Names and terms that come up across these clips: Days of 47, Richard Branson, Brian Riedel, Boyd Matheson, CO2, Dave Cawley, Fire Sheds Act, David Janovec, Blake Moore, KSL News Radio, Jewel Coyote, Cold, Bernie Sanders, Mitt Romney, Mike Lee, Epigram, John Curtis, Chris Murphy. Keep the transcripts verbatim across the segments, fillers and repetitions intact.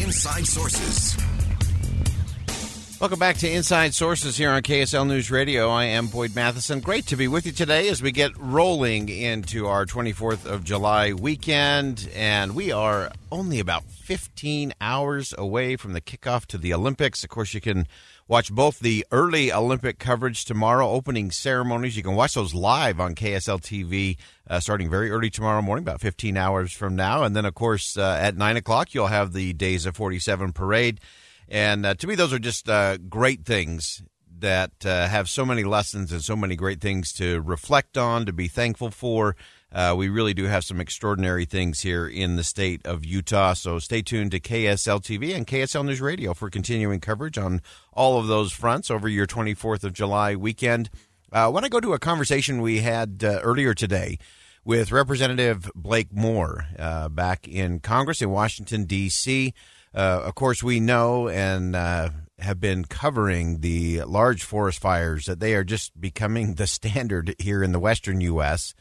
Inside Sources. Welcome back to Inside Sources here on K S L News Radio. I am Boyd Matheson. Great to be with you today as we get rolling into our twenty-fourth of July weekend. And we are only about fifteen hours away from the kickoff to the Olympics. Of course, you can watch both the early Olympic coverage tomorrow, opening ceremonies. You can watch those live on K S L T V uh, starting very early tomorrow morning, about fifteen hours from now. And then, of course, uh, at nine o'clock, you'll have the Days of forty-seven parade. And uh, to me, those are just uh, great things that uh, have so many lessons and so many great things to reflect on, to be thankful for. Uh, we really do have some extraordinary things here in the state of Utah. So stay tuned to K S L T V and K S L News Radio for continuing coverage on all of those fronts over your twenty-fourth of July weekend. Uh, I want to go to a conversation we had uh, earlier today with Representative Blake Moore uh, back in Congress in Washington, D C Uh, of course, we know and uh, have been covering the large forest fires, that they are just becoming the standard here in the western U S,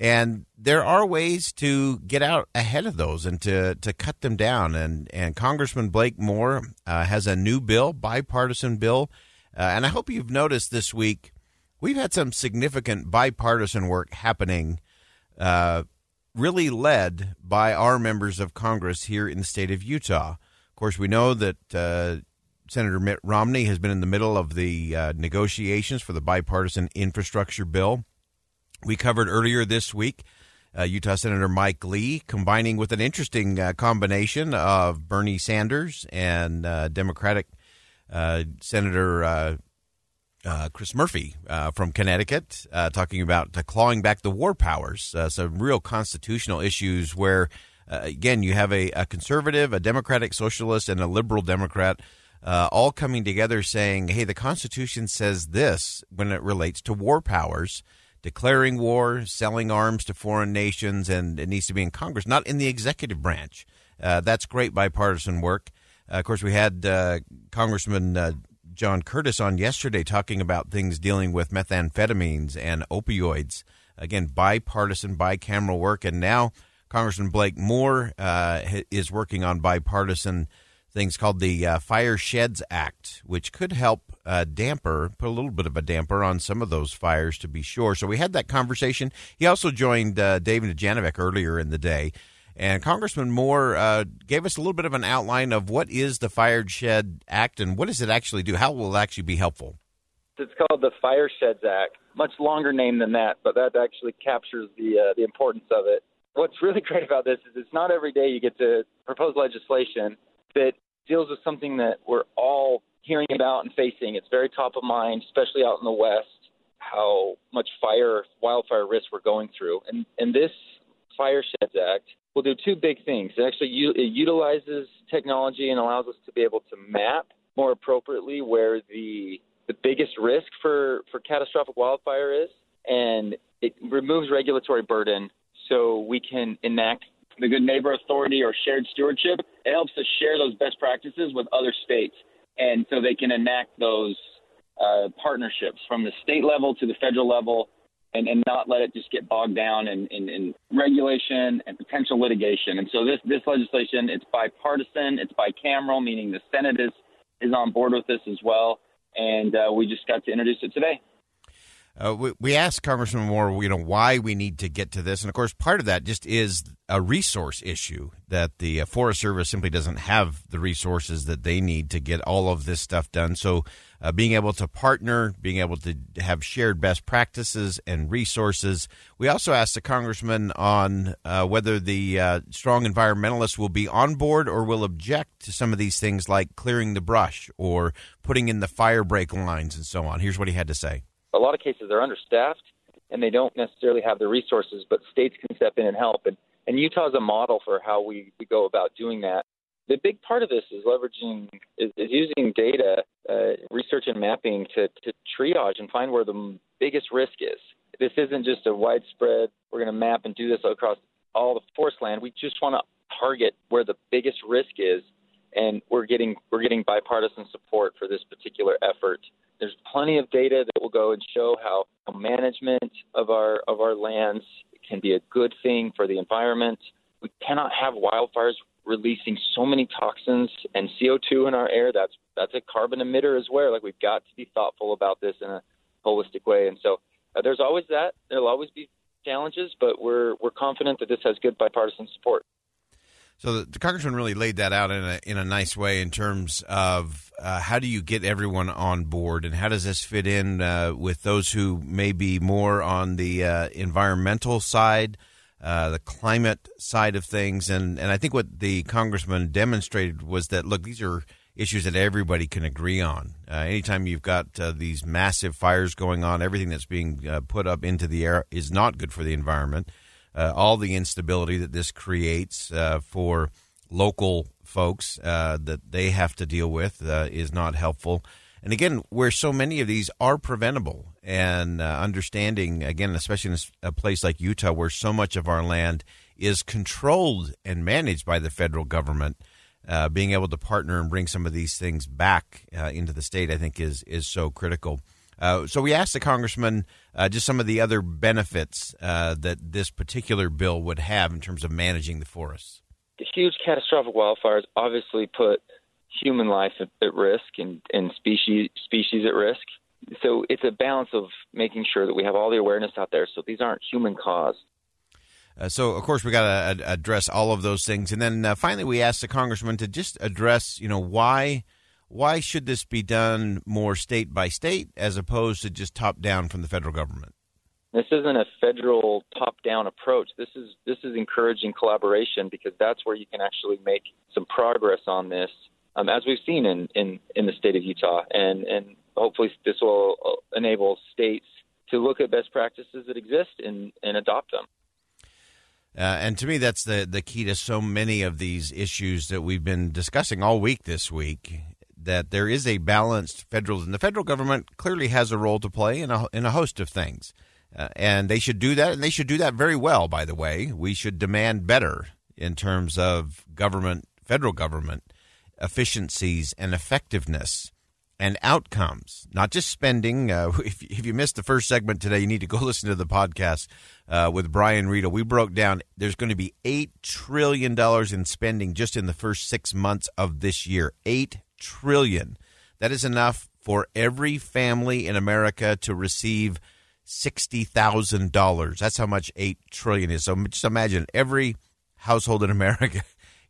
and there are ways to get out ahead of those and to, to cut them down. And, and Congressman Blake Moore uh, has a new bill, bipartisan bill. Uh, and I hope you've noticed this week, we've had some significant bipartisan work happening, uh, really led by our members of Congress here in the state of Utah. Of course, we know that uh, Senator Mitt Romney has been in the middle of the uh, negotiations for the bipartisan infrastructure bill. We covered earlier this week uh, Utah Senator Mike Lee combining with an interesting uh, combination of Bernie Sanders and uh, Democratic uh, Senator uh, uh, Chris Murphy uh, from Connecticut, uh, talking about uh, clawing back the war powers, uh, some real constitutional issues where, uh, again, you have a, a conservative, a Democratic socialist, and a liberal Democrat uh, all coming together saying, hey, the Constitution says this when it relates to war powers. Declaring war, selling arms to foreign nations, and it needs to be in Congress, not in the executive branch. Uh, that's great bipartisan work. Uh, of course, we had uh, Congressman uh, John Curtis on yesterday talking about things dealing with methamphetamines and opioids. Again, bipartisan, bicameral work. And now Congressman Blake Moore uh, is working on bipartisan things called the uh, Fire Sheds Act, which could help uh, damper, put a little bit of a damper on some of those fires, to be sure. So we had that conversation. He also joined uh, David Janovec earlier in the day. And Congressman Moore uh, gave us a little bit of an outline of what is the Fire Shed Act and what does it actually do? How will it actually be helpful? It's called the Fire Sheds Act. Much longer name than that, but that actually captures the uh, the importance of it. What's really great about this is it's not every day you get to propose legislation that deals with something that we're all hearing about and facing. It's very top of mind, especially out in the West, how much fire, wildfire risk we're going through. And, and this Fire Sheds Act will do two big things. It actually u- it utilizes technology and allows us to be able to map more appropriately where the the biggest risk for, for catastrophic wildfire is, and it removes regulatory burden so we can enact the Good Neighbor Authority or shared stewardship. It helps us share those best practices with other states, and so they can enact those uh, partnerships from the state level to the federal level, and, and not let it just get bogged down in, in, in regulation and potential litigation. And so this, this legislation, it's bipartisan, it's bicameral, meaning the Senate is, is on board with this as well, and uh, we just got to introduce it today. Uh, we, we asked Congressman Moore, you know, why we need to get to this. And, of course, part of that just is a resource issue, that the Forest Service simply doesn't have the resources that they need to get all of this stuff done. So uh, being able to partner, being able to have shared best practices and resources. We also asked the congressman on uh, whether the uh, strong environmentalists will be on board or will object to some of these things like clearing the brush or putting in the fire break lines and so on. Here's what he had to say. A lot of cases they're understaffed and they don't necessarily have the resources, but states can step in and help. And, and Utah is a model for how we, we go about doing that. The big part of this is leveraging, is, is using data, uh, research and mapping to, to triage and find where the biggest risk is. This isn't just a widespread, we're going to map and do this across all the forest land. We just want to target where the biggest risk is, and we're getting we're getting bipartisan support for this particular effort. There's plenty of data that will go and show how management of our of our lands can be a good thing for the environment. We cannot have wildfires releasing so many toxins and C O two in our air. That's that's a carbon emitter as well. Like, we've got to be thoughtful about this in a holistic way. And so uh, there's always that. There'll always be challenges, but we're we're confident that this has good bipartisan support. So the, the congressman really laid that out in a in a nice way in terms of uh, how do you get everyone on board, and how does this fit in uh, with those who may be more on the uh, environmental side, Uh, the climate side of things. And, and I think what the congressman demonstrated was that, look, these are issues that everybody can agree on. Uh, anytime you've got uh, these massive fires going on, everything that's being uh, put up into the air is not good for the environment. Uh, all the instability that this creates uh, for local folks uh, that they have to deal with uh, is not helpful. And again, where so many of these are preventable, and uh, understanding, again, especially in a place like Utah where so much of our land is controlled and managed by the federal government, uh, being able to partner and bring some of these things back uh, into the state, I think, is is so critical. Uh, so we asked the congressman uh, just some of the other benefits uh, that this particular bill would have in terms of managing the forests. The huge catastrophic wildfires obviously put human life at, at risk and, and species species at risk. So it's a balance of making sure that we have all the awareness out there, so these aren't human caused. Uh, so, of course, we got to address all of those things. And then uh, finally, we asked the congressman to just address, you know, why why should this be done more state by state as opposed to just top down from the federal government? This isn't a federal top down approach. This is this is encouraging collaboration, because that's where you can actually make some progress on this. Um, as we've seen in, in, in the state of Utah, and, and hopefully this will enable states to look at best practices that exist and, and adopt them. Uh, and to me, that's the, the key to so many of these issues that we've been discussing all week this week, that there is a balanced federal, and the federal government clearly has a role to play in a, in a host of things. Uh, and they should do that, and they should do that very well, by the way. We should demand better in terms of government, federal government, efficiencies and effectiveness and outcomes, not just spending. Uh, if, if you missed the first segment today, you need to go listen to the podcast uh, with Brian Riedel. We broke down there's going to be eight trillion dollars in spending just in the first six months of this year. eight trillion dollars. That is enough for every family in America to receive sixty thousand dollars. That's how much eight trillion dollars is. So just imagine every household in America.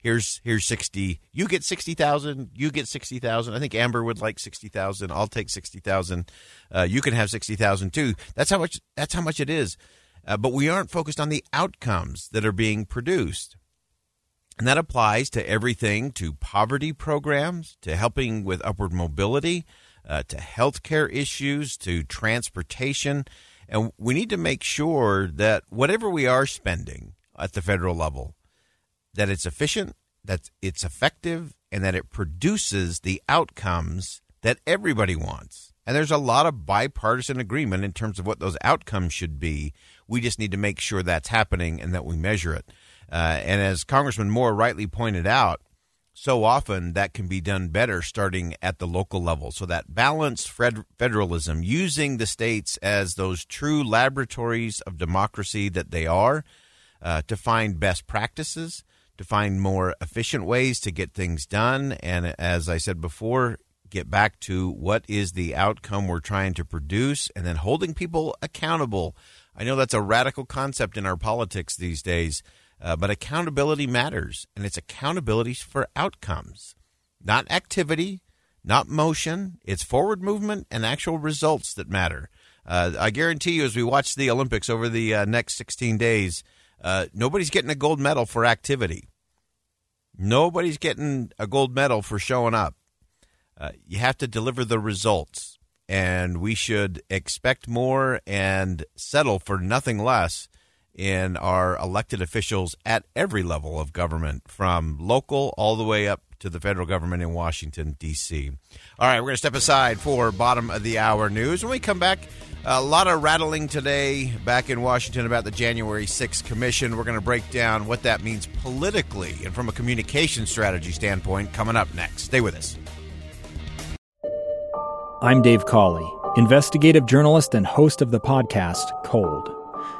Here's here's sixty. You get sixty thousand. You get sixty thousand. I think Amber would like sixty thousand. I'll take sixty thousand. Uh, you can have sixty thousand too. That's how much. That's how much it is. Uh, but we aren't focused on the outcomes that are being produced, and that applies to everything: to poverty programs, to helping with upward mobility, uh, to healthcare issues, to transportation. And we need to make sure that whatever we are spending at the federal level, that it's efficient, that it's effective, and that it produces the outcomes that everybody wants. And there's a lot of bipartisan agreement in terms of what those outcomes should be. We just need to make sure that's happening and that we measure it. Uh, and as Congressman Moore rightly pointed out, so often that can be done better starting at the local level. So that balanced fed- federalism, using the states as those true laboratories of democracy that they are, uh, to find best practices, to find more efficient ways to get things done, and as I said before, get back to what is the outcome we're trying to produce, and then holding people accountable. I know that's a radical concept in our politics these days, uh, but accountability matters, and it's accountability for outcomes, not activity, not motion. It's forward movement and actual results that matter. Uh, I guarantee you, as we watch the Olympics over the uh, next sixteen days, Uh, nobody's getting a gold medal for activity. Nobody's getting a gold medal for showing up. Uh, you have to deliver the results, and we should expect more and settle for nothing less in our elected officials at every level of government, from local all the way up to the federal government in Washington, D C. All right, we're going to step aside for bottom of the hour news. When we come back, a lot of rattling today back in Washington about the January sixth commission. We're going to break down what that means politically and from a communication strategy standpoint coming up next. Stay with us. I'm Dave Cawley, investigative journalist and host of the podcast Cold.